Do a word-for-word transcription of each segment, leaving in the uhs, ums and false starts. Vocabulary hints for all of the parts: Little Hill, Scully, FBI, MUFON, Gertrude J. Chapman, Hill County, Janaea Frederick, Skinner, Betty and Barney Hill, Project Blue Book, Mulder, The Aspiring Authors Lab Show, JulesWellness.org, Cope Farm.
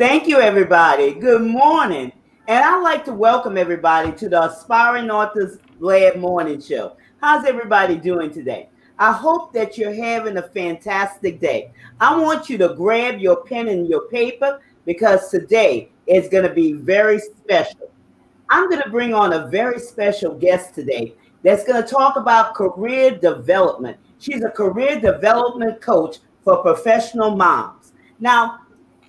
Thank you, everybody. Good morning. And I'd like to welcome everybody to the Aspiring Authors Lab Morning Show. How's everybody doing today? I hope that you're having a fantastic day. I want you to grab your pen and your paper because today is going to be very special. I'm going to bring on a very special guest today that's going to talk about career development. She's a career development coach for professional moms. Now,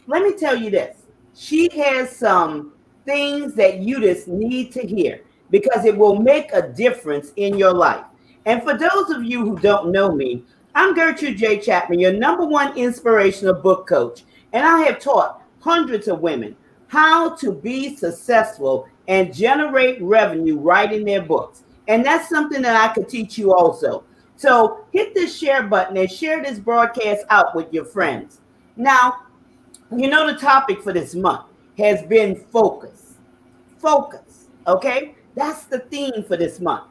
let me tell you this. She has some things that you just need to hear because it will make a difference in your life. And for those of you who don't know me, I'm Gertrude J. Chapman, your number one inspirational book coach. And I have taught hundreds of women how to be successful and generate revenue writing their books. And that's something that I could teach you also. So hit this share button and share this broadcast out with your friends. Now, you know, the topic for this month has been focus. Focus, okay? That's the theme for this month.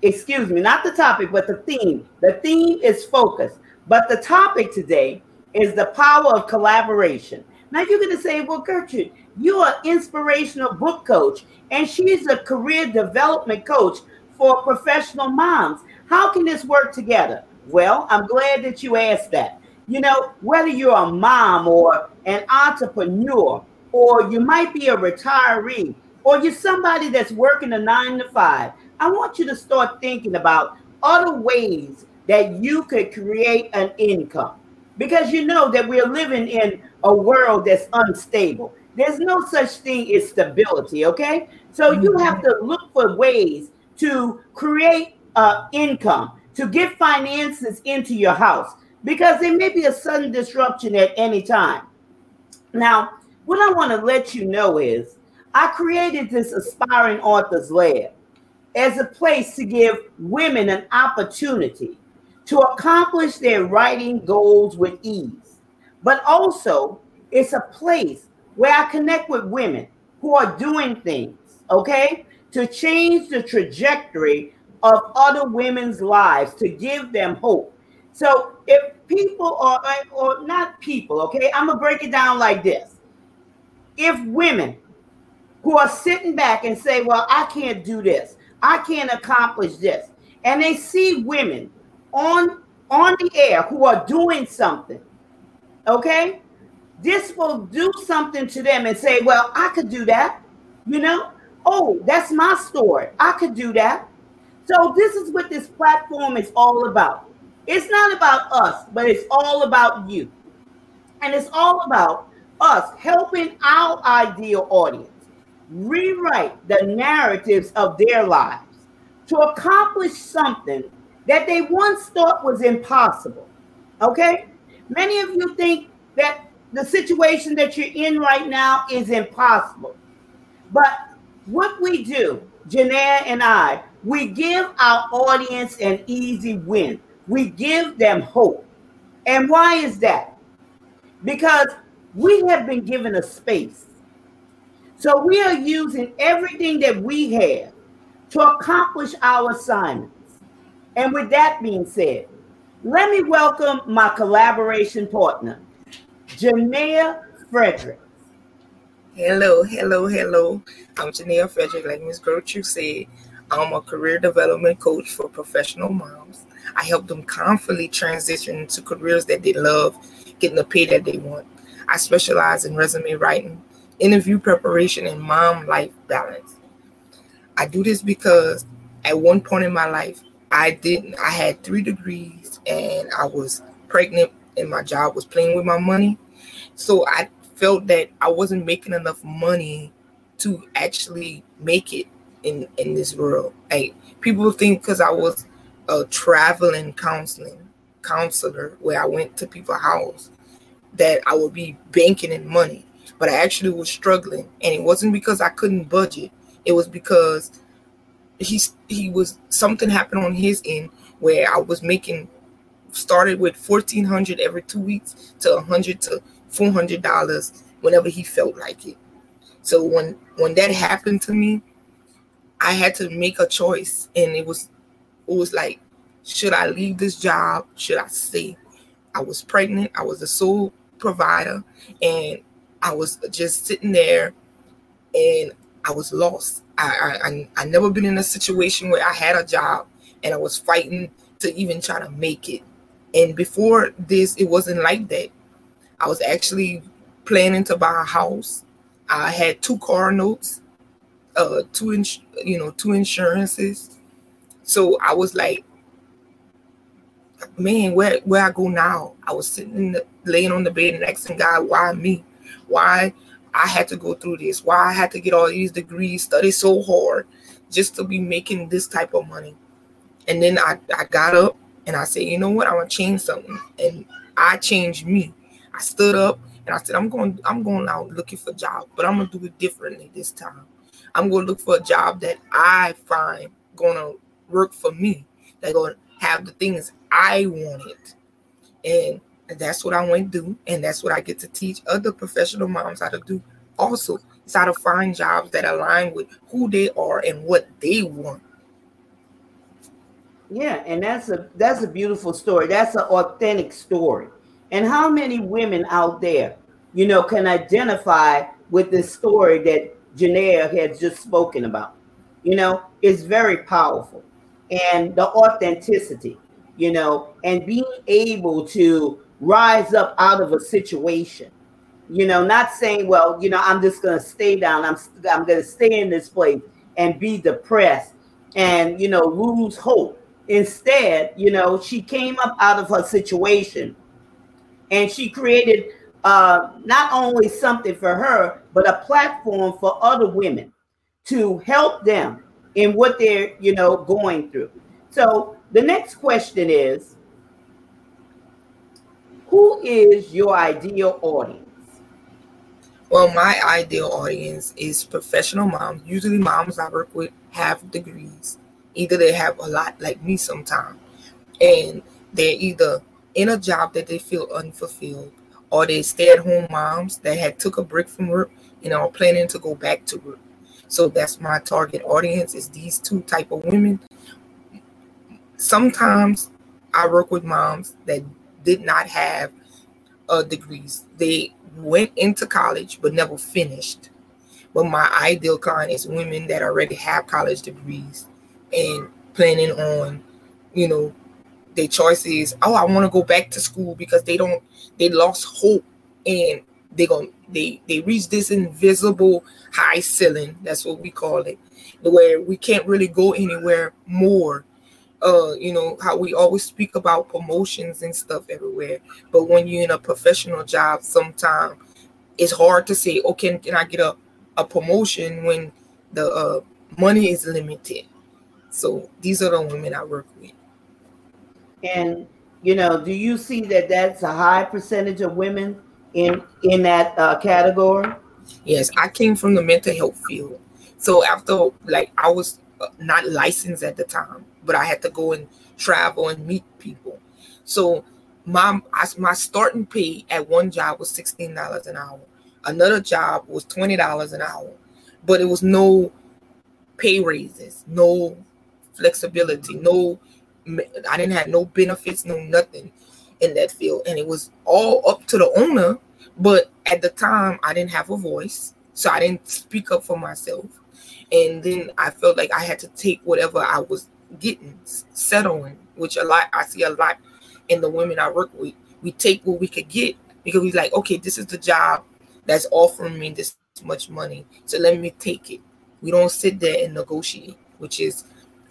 Excuse me, not the topic, but the theme. The theme is focus. But the topic today is the power of collaboration. Now, you're going to say, well, Gertrude, you're an inspirational book coach, and she's a career development coach for professional moms. How can this work together? Well, I'm glad that you asked that. You know, whether you're a mom or an entrepreneur, or you might be a retiree, or you're somebody that's working a nine to five, I want you to start thinking about other ways that you could create an income. Because you know that we're living in a world that's unstable. There's no such thing as stability, okay? So you have to look for ways to create uh, income, to get finances into your house, because there may be a sudden disruption at any time. Now, what I want to let you know is I created this Aspiring Authors Lab as a place to give women an opportunity to accomplish their writing goals with ease. But also, it's a place where I connect with women who are doing things, okay, to change the trajectory of other women's lives, to give them hope. So if people are, or not people, okay, I'm gonna break it down like this. If women who are sitting back and say, well, I can't do this, I can't accomplish this, and they see women on, on the air who are doing something, okay, this will do something to them and say, well, I could do that, you know? Oh, that's my story, I could do that. So this is what this platform is all about. It's not about us, but it's all about you. And it's all about us helping our ideal audience rewrite the narratives of their lives to accomplish something that they once thought was impossible, okay? Many of you think that the situation that you're in right now is impossible. But what we do, Janaea and I, we give our audience an easy win. We give them hope. And why is that? Because we have been given a space. So we are using everything that we have to accomplish our assignments. And with that being said, let me welcome my collaboration partner, Janaea Frederick. Hello, hello, hello. I'm Janaea Frederick. Like Miz Gertrude said, I'm a career development coach for professional moms. I help them confidently transition to careers that they love, getting the pay that they want. I specialize in resume writing, interview preparation, and mom life balance. I do this because at one point in my life, I didn't, I had three degrees and I was pregnant and my job was playing with my money. So I felt that I wasn't making enough money to actually make it in, in this world. Like, people think because I was a traveling counseling counselor where I went to people's house that I would be banking in money, but I actually was struggling. And it wasn't because I couldn't budget. It was because he, he was, something happened on his end where I was making, started with fourteen hundred dollars every two weeks to one hundred dollars to four hundred dollars whenever he felt like it. So when, when that happened to me, I had to make a choice, and it was, it was like, should I leave this job? Should I stay? I was pregnant. I was the sole provider, and I was just sitting there and I was lost. I, I, I never been in a situation where I had a job and I was fighting to even try to make it. And before this, it wasn't like that. I was actually planning to buy a house. I had two car notes, uh, two, ins- you know, two insurances. So I was like, man, where, where I go now? I was sitting, in the, laying on the bed and asking God, why me? Why I had to go through this? Why I had to get all these degrees, study so hard just to be making this type of money? And then I, I got up and I said, you know what? I want to change something. And I changed me. I stood up and I said, I'm going, I'm going out looking for a job, but I'm going to do it differently this time. I'm going to look for a job that I find going to work for me. They're going to have the things I wanted. And that's what I want to do. And that's what I get to teach other professional moms how to do. Also, it's how to find jobs that align with who they are and what they want. Yeah, and that's a that's a beautiful story. That's an authentic story. And how many women out there, you know, can identify with this story that Janaea had just spoken about? You know, it's very powerful. And the authenticity, you know, and being able to rise up out of a situation, you know, not saying, well, you know, I'm just going to stay down. I'm I'm going to stay in this place and be depressed and, you know, lose hope. Instead, you know, she came up out of her situation and she created uh, not only something for her, but a platform for other women to help them in what they're, you know, going through. So the next question is, who is your ideal audience? Well, my ideal audience is professional moms. Usually moms I work with have degrees. Either they have a lot like me sometimes, and they're either in a job that they feel unfulfilled, or they stay-at-home moms that had took a break from work and are planning to go back to work. So that's my target audience, is these two type of women. Sometimes I work with moms that did not have uh, degrees. They went into college but never finished. But my ideal client is women that already have college degrees and planning on, you know, their choices. Oh, I want to go back to school because they don't, they lost hope and They gonna they they reach this invisible high ceiling. That's what we call it, where we can't really go anywhere more. Uh, you know how we always speak about promotions and stuff everywhere, but when you're in a professional job, sometimes it's hard to say, "Oh, can can I get a a promotion?" when the uh, money is limited. So these are the women I work with. And you know, do you see that that's a high percentage of women in in that uh, category? Yes, I came from the mental health field. So after, like, I was not licensed at the time, but I had to go and travel and meet people. So my, my starting pay at one job was sixteen dollars an hour. Another job was twenty dollars an hour, but it was no pay raises, no flexibility, no, I didn't have no benefits, no nothing in that field. And it was all up to the owner. But at the time, I didn't have a voice, so I didn't speak up for myself. And then I felt like I had to take whatever I was getting, settling, which a lot, I see a lot in the women I work with. We take what we could get because we're like, okay, this is the job that's offering me this much money, so let me take it. We don't sit there and negotiate, which is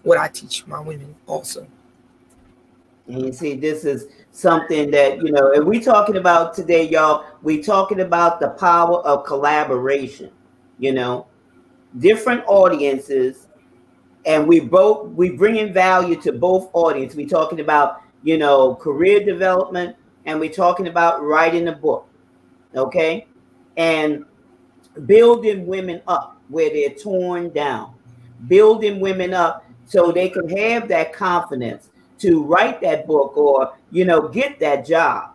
what I teach my women also. And you see, this is something that, you know, and we're talking about today, y'all, we're talking about the power of collaboration, you know, different audiences. And we both, we bring in value to both audiences. We're talking about, you know, career development, and we're talking about writing a book. Okay. And building women up where they're torn down, building women up so they can have that confidence to write that book or, you know, get that job.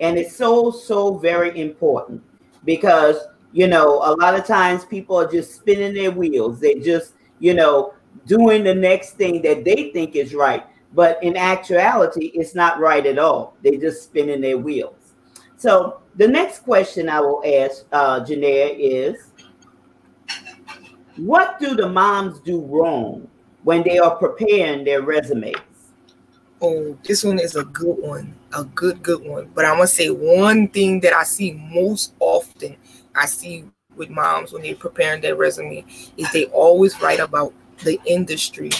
And it's so, so very important because, you know, a lot of times people are just spinning their wheels. They just, you know, doing the next thing that they think is right. But in actuality, it's not right at all. They just spinning their wheels. So The next question I will ask uh, Janaea is, what do the moms do wrong when they are preparing their resumes? Oh, this one is a good one, a good, good one. But I'm going to say one thing that I see most often, I see with moms when they're preparing their resume, is they always write about the industry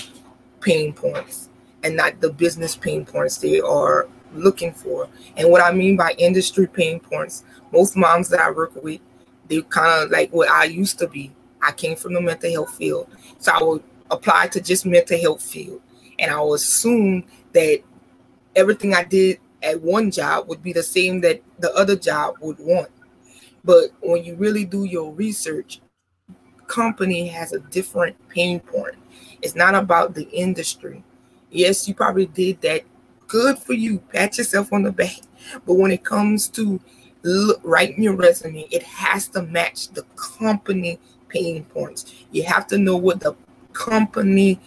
pain points and not the business pain points they are looking for. And what I mean by industry pain points, most moms that I work with, they kind of like what I used to be. I came from the mental health field. So I would apply to just mental health field. And I would assume that everything I did at one job would be the same that the other job would want. But when you really do your research, company has a different pain point. It's not about the industry. Yes, you probably did that. Good for you. Pat yourself on the back. But when it comes to look, writing your resume, it has to match the company pain points. You have to know what the company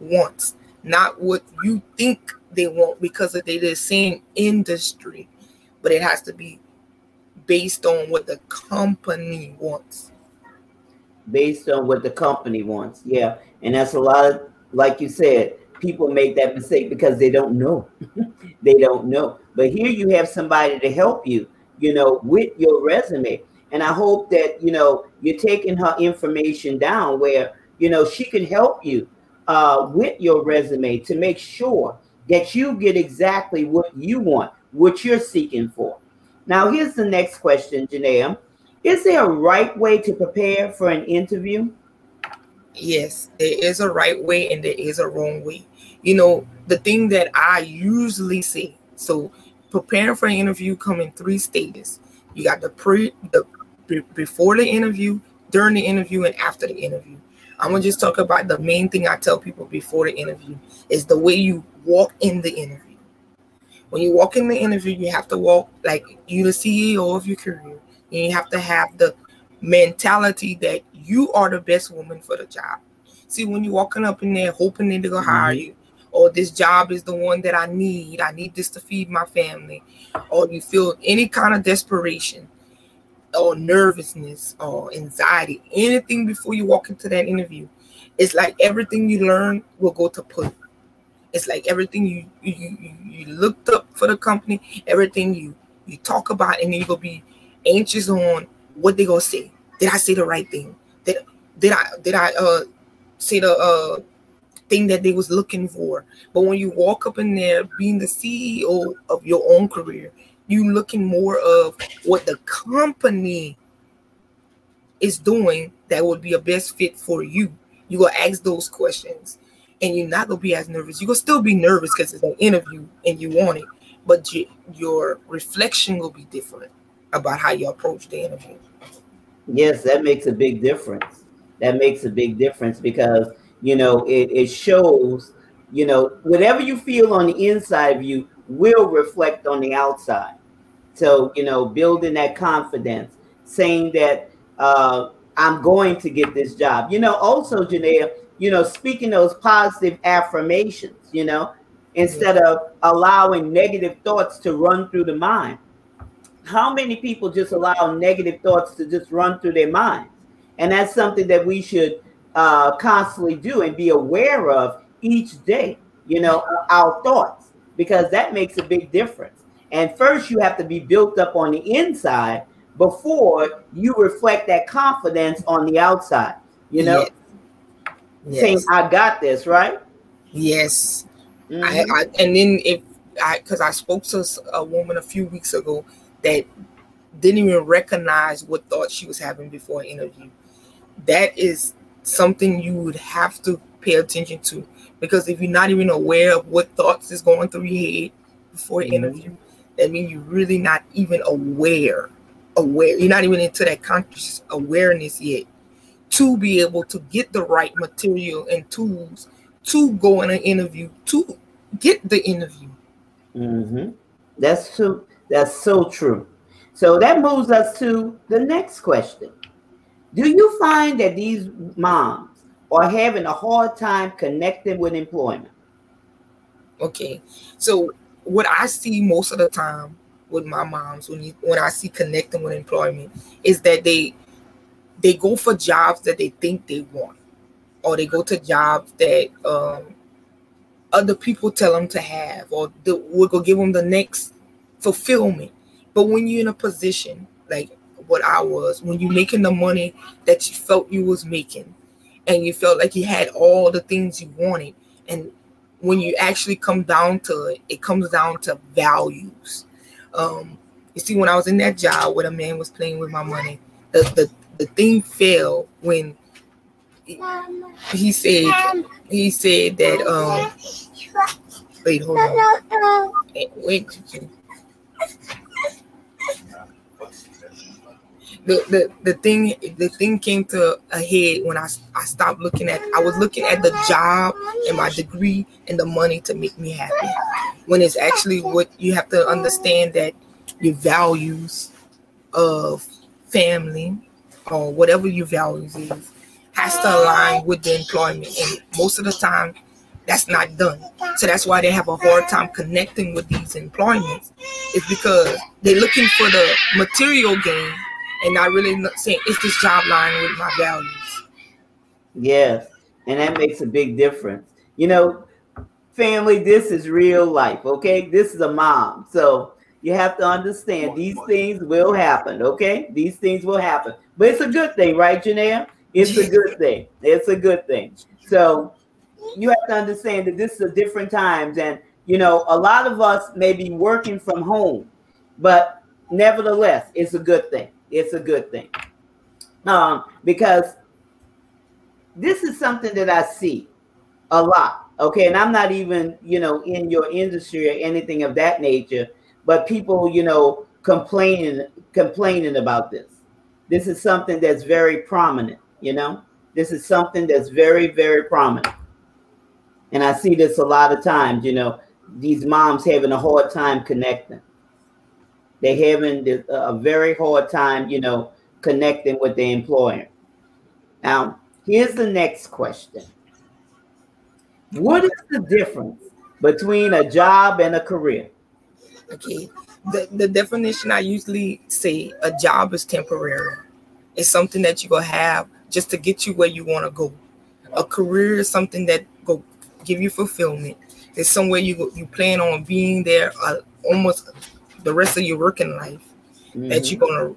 wants, not what you think they want because they're the same industry. But it has to be based on what the company wants. Based on what the company wants, yeah. And that's a lot of, like you said, people make that mistake because they don't know. They don't know. But here you have somebody to help you, you know, with your resume. And I hope that, you know, you're taking her information down where, you know, she can help you uh, with your resume to make sure that you get exactly what you want, what you're seeking for. Now, here's the next question, Janaea. Is there a right way to prepare for an interview? Yes, there is a right way and there is a wrong way. You know, the thing that I usually say, so preparing for an interview come in three stages. You got the pre, the before the interview, during the interview, and after the interview. I'm going to just talk about the main thing I tell people before the interview is the way you walk in the interview. When you walk in the interview, you have to walk like you're the C E O of your career. And you have to have the mentality that you are the best woman for the job. See, when you're walking up in there hoping they're going to hire you, or this job is the one that I need, I need this to feed my family, or you feel any kind of desperation or nervousness or anxiety, anything before you walk into that interview, it's like everything you learn will go to put. It's like everything you you, you looked up for the company, everything you, you talk about, and you're going to be anxious on what they're going to say. Did I say the right thing? Did, did I did I uh, say the uh, thing that they was looking for? But when you walk up in there being the C E O of your own career, you looking more of what the company is doing that would be a best fit for you. You're going to ask those questions and you're not going to be as nervous. You're going to still be nervous because it's an interview and you want it, but you, your reflection will be different about how you approach the interview. Yes, that makes a big difference. That makes a big difference because, you know, it, it shows, you know, whatever you feel on the inside of you will reflect on the outside. So, you know, building that confidence, saying that uh, I'm going to get this job. You know, also, Janaea, you know, speaking those positive affirmations, you know, instead of allowing negative thoughts to run through the mind. How many people just allow negative thoughts to just run through their minds? And that's something that we should uh, constantly do and be aware of each day, you know, our thoughts, because that makes a big difference. And first you have to be built up on the inside before you reflect that confidence on the outside, you know, yes. Saying, yes. I got this, right? Yes. Mm-hmm. I, I, and then if I, because I spoke to a woman a few weeks ago that didn't even recognize what thoughts she was having before an interview. That is something you would have to pay attention to, because if you're not even aware of what thoughts is going through your head before an interview, that means you're really not even aware, aware. You're not even into that conscious awareness yet to be able to get the right material and tools to go in an interview, to get the interview. Mm-hmm. That's true. That's so true. So that moves us to the next question. Do you find that these moms are having a hard time connecting with employment? Okay. So what I see most of the time with my moms when you when I see connecting with employment is that they they go for jobs that they think they want, or they go to jobs that um, other people tell them to have, or the, we're gonna give them the next fulfillment. But when you're in a position like what I was, when you're making the money that you felt you was making, and you felt like you had all the things you wanted, and when you actually come down to it, it comes down to values. Um, you see, when I was in that job where the man was playing with my money, the the, the thing fell when he, he said he said that. Um, wait, hold on. Wait. The, the the thing the thing came to a head when I, I stopped looking at I was looking at the job and my degree and the money to make me happy, when it's actually what you have to understand, that your values of family or whatever your values is has to align with the employment, and most of the time that's not done. So that's why they have a hard time connecting with these employments. It's because they're looking for the material gain and not really saying, is this job line with my values? Yes, and that makes a big difference. You know, family, this is real life, okay? This is a mom. So you have to understand these things will happen, okay? These things will happen. But it's a good thing, right, Janaea? It's a good thing. It's a good thing. So you have to understand that this is a different times. And, you know, a lot of us may be working from home, but nevertheless, it's a good thing. It's a good thing, um, because this is something that I see a lot, okay? And I'm not even, you know, in your industry or anything of that nature, but people, you know, complaining, complaining about this. This is something that's very prominent, you know? This is something that's very, very prominent. And I see this a lot of times, you know, these moms having a hard time connecting. They're having a very hard time, you know, connecting with their employer. Now, here's the next question. What is the difference between a job and a career? Okay. The, the definition I usually say, a job is temporary. It's something that you're going to have just to get you where you want to go. A career is something that go give you fulfillment. It's somewhere you go, you plan on being there uh, almost the rest of your working life, mm-hmm. that you're gonna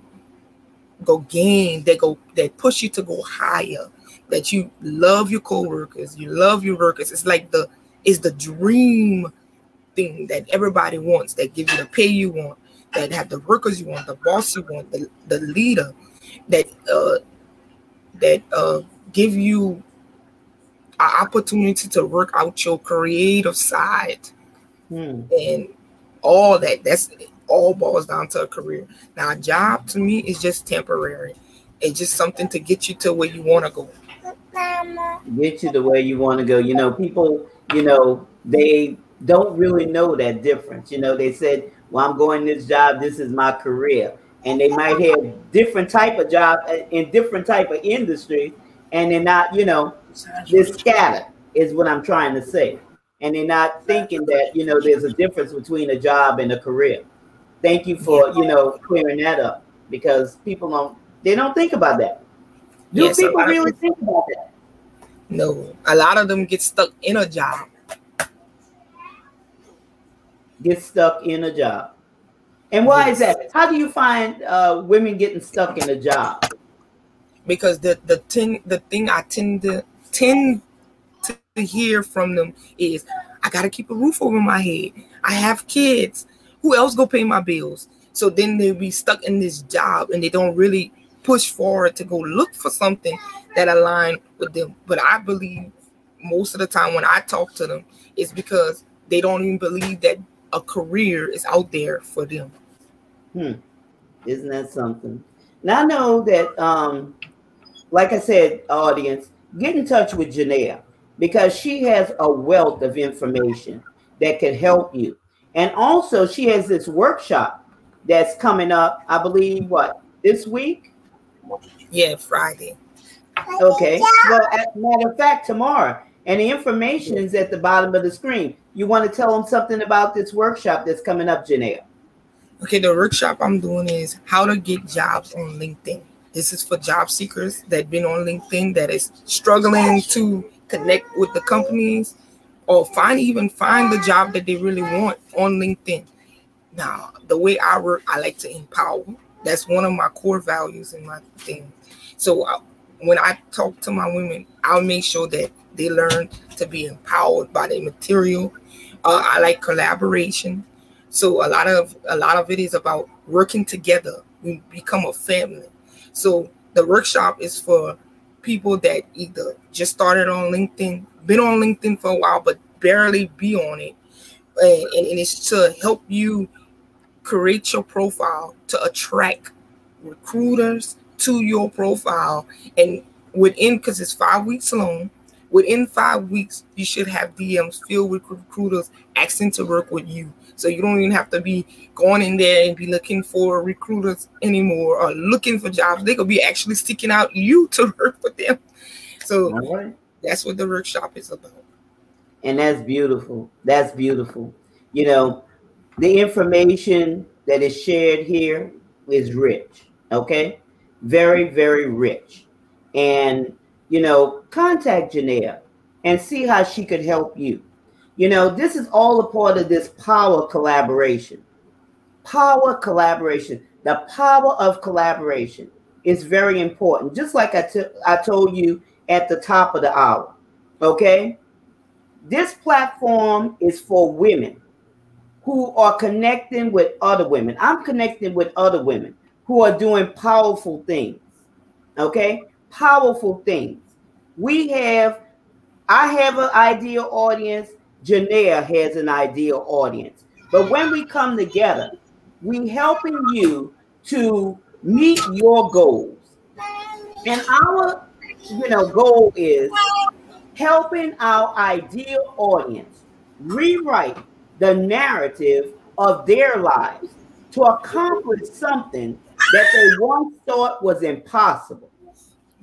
go gain, that go that push you to go higher, that you love your coworkers, you love your workers. It's like the it's the dream thing that everybody wants, that gives you the pay you want, that have the workers you want, the boss you want, the, the leader, that uh, that uh, give you an opportunity to work out your creative side, mm. and all that. That's all boils down to a career. Now, a job to me is just temporary. It's just something to get you to where you want to go. Get you to where you want to go. You know, people, you know, they don't really know that difference. You know, they said, well, I'm going this job. This is my career. And they might have different type of job in different type of industry. And they're not, you know, they're scattered is what I'm trying to say. And they're not thinking that, you know, there's a difference between a job and a career. Thank you for, you know, clearing that up, because people don't, they don't think about that. Do yes, people really people, think about that? No, a lot of them get stuck in a job. Get stuck in a job. And why yes. is that? How do you find uh, women getting stuck in a job? Because the, the, ten, the thing I tend to, tend to hear from them is, I gotta keep a roof over my head. I have kids. Who else go pay my bills? So then they'll be stuck in this job, and they don't really push forward to go look for something that align with them. But I believe most of the time when I talk to them, it's because they don't even believe that a career is out there for them. Hmm. Isn't that something? Now I know that, um, like I said, audience, get in touch with Janaea, because she has a wealth of information that can help you. And also she has this workshop that's coming up, I believe, what, this week? Yeah, Friday. Okay. Well, as a matter of fact, tomorrow. And the information is at the bottom of the screen. You want to tell them something about this workshop that's coming up, Janaea? Okay, the workshop I'm doing is how to get jobs on LinkedIn. This is for job seekers that have been on LinkedIn that is struggling to connect with the companies or find even find the job that they really want on LinkedIn. Now, the way I work, I like to empower. That's one of my core values in my thing. So I, when I talk to my women, I'll make sure that they learn to be empowered by the material. Uh, I like collaboration. So a lot of a lot of it is about working together. We become a family. So the workshop is for people that either just started on LinkedIn, been on LinkedIn for a while, but barely be on it. And, and, and it's to help you create your profile to attract recruiters to your profile. And within, because it's five weeks long, within five weeks, you should have D Ms filled with recruiters asking to work with you. So you don't even have to be going in there and be looking for recruiters anymore or looking for jobs. They could be actually seeking out you to work with them. So right. That's what the workshop is about. And that's beautiful. That's beautiful. You know, the information that is shared here is rich. Okay. Very, very rich. And, you know, contact Janaea and see how she could help you. You know, this is all a part of this power collaboration. Power collaboration. The power of collaboration is very important. Just like I, t- I told you at the top of the hour. Okay. This platform is for women who are connecting with other women. I'm connecting with other women who are doing powerful things. Okay. Powerful things. We have, I have an ideal audience. Janaea has an ideal audience. But when we come together, we helping you to meet your goals. And our, you know, goal is helping our ideal audience rewrite the narrative of their lives to accomplish something that they once thought was impossible.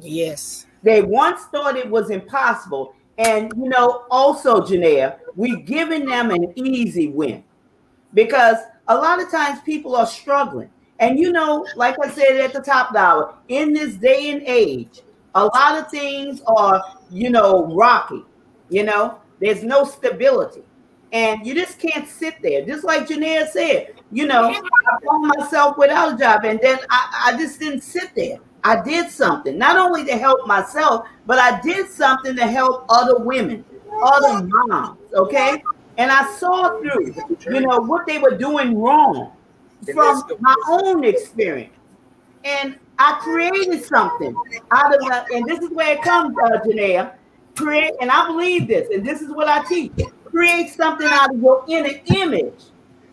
Yes. They once thought it was impossible. And, you know, also, Janaea, we've given them an easy win because a lot of times people are struggling. And, you know, like I said at the top of the hour, in this day and age, a lot of things are, you know, rocky. You know, there's no stability. And you just can't sit there. Just like Janaea said, you know, I found myself without a job. And then I, I just didn't sit there. I did something, not only to help myself, but I did something to help other women, other moms, okay? And I saw through, you know, what they were doing wrong from my own experience. And I created something out of that. And this is where it comes, uh, Janaea. Create, and I believe this, and this is what I teach. Create something out of your inner image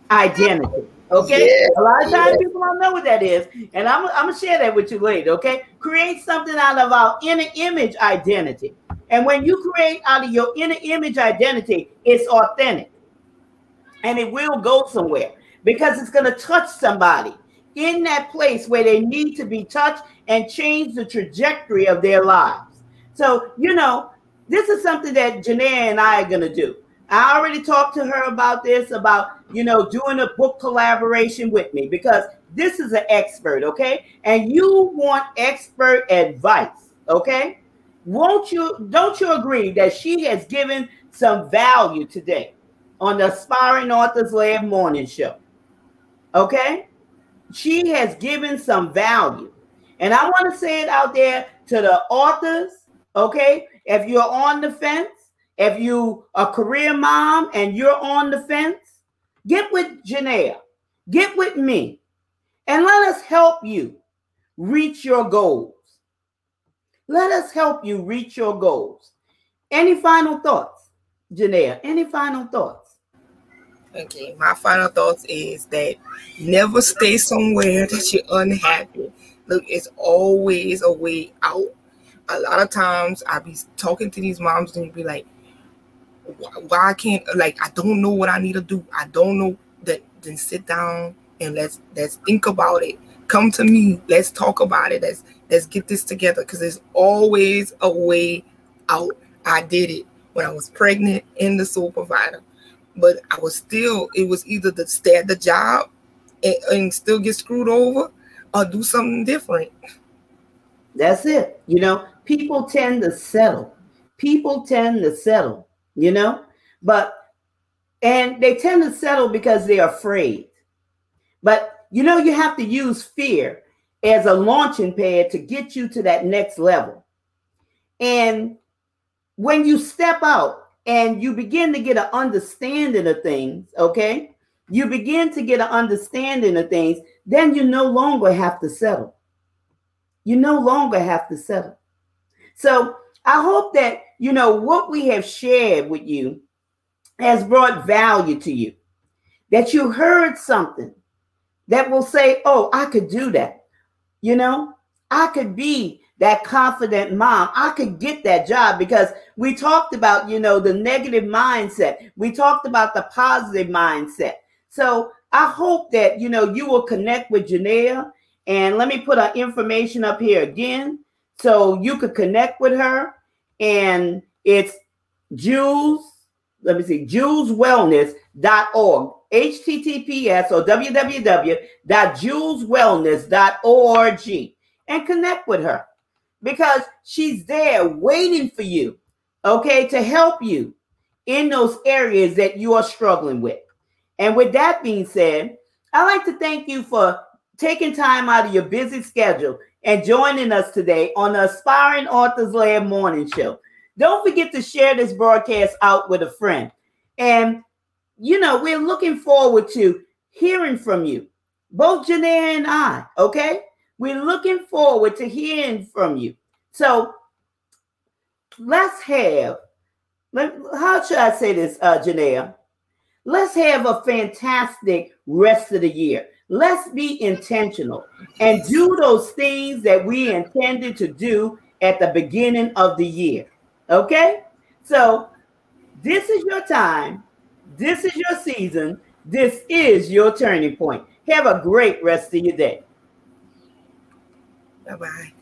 identity. Okay, yes, a lot of times yes. people don't know what that is, and I'm, I'm going to share that with you later, okay? Create something out of our inner image identity. And when you create out of your inner image identity, it's authentic. And it will go somewhere because it's going to touch somebody in that place where they need to be touched and change the trajectory of their lives. So, you know, this is something that Janaea and I are going to do. I already talked to her about this, about, you know, doing a book collaboration with me because this is an expert, okay? And you want expert advice, okay? Won't you, don't you agree that she has given some value today on the Aspiring Authors Lab Morning Show, okay? She has given some value. And I want to say it out there to the authors, okay? If you're on the fence, if you a career mom and you're on the fence, get with Janaea, get with me, and let us help you reach your goals. Let us help you reach your goals. Any final thoughts, Janaea? Any final thoughts? Okay, my final thoughts is that never stay somewhere that you're unhappy. Look, it's always a way out. A lot of times I be talking to these moms and be like, why I can't, like, I don't know what I need to do. I don't know that. Then sit down and let's let's think about it. Come to me. Let's talk about it. Let's let's get this together because there's always a way out. I did it when I was pregnant and the sole provider, but I was still. It was either to stay at the job and, and still get screwed over or do something different. That's it. You know, people tend to settle. People tend to settle, you know, but and they tend to settle because they're afraid. But, you know, you have to use fear as a launching pad to get you to that next level. And when you step out and you begin to get an understanding of things, okay, you begin to get an understanding of things, then you no longer have to settle. You no longer have to settle. So I hope that, you know, what we have shared with you has brought value to you, that you heard something that will say, oh, I could do that. You know, I could be that confident mom. I could get that job, because we talked about, you know, the negative mindset. We talked about the positive mindset. So I hope that, you know, you will connect with Janaea. And let me put her information up here again so you could connect with her. And it's Jules, let me see, Jules Wellness dot org. H T T P S or w w w dot jules wellness dot org, and connect with her, because she's there waiting for you, okay, to help you in those areas that you are struggling with. And with that being said, I'd like to thank you for taking time out of your busy schedule and joining us today on the Aspiring Authors Lab Morning Show. Don't forget to share this broadcast out with a friend. And you know, we're looking forward to hearing from you, both Janaea and I, okay? We're looking forward to hearing from you. So let's have, let, how should I say this, uh, Janaea? Let's have a fantastic rest of the year. Let's be intentional and do those things that we intended to do at the beginning of the year, okay? So this is your time. This is your season. This is your turning point. Have a great rest of your day. Bye-bye.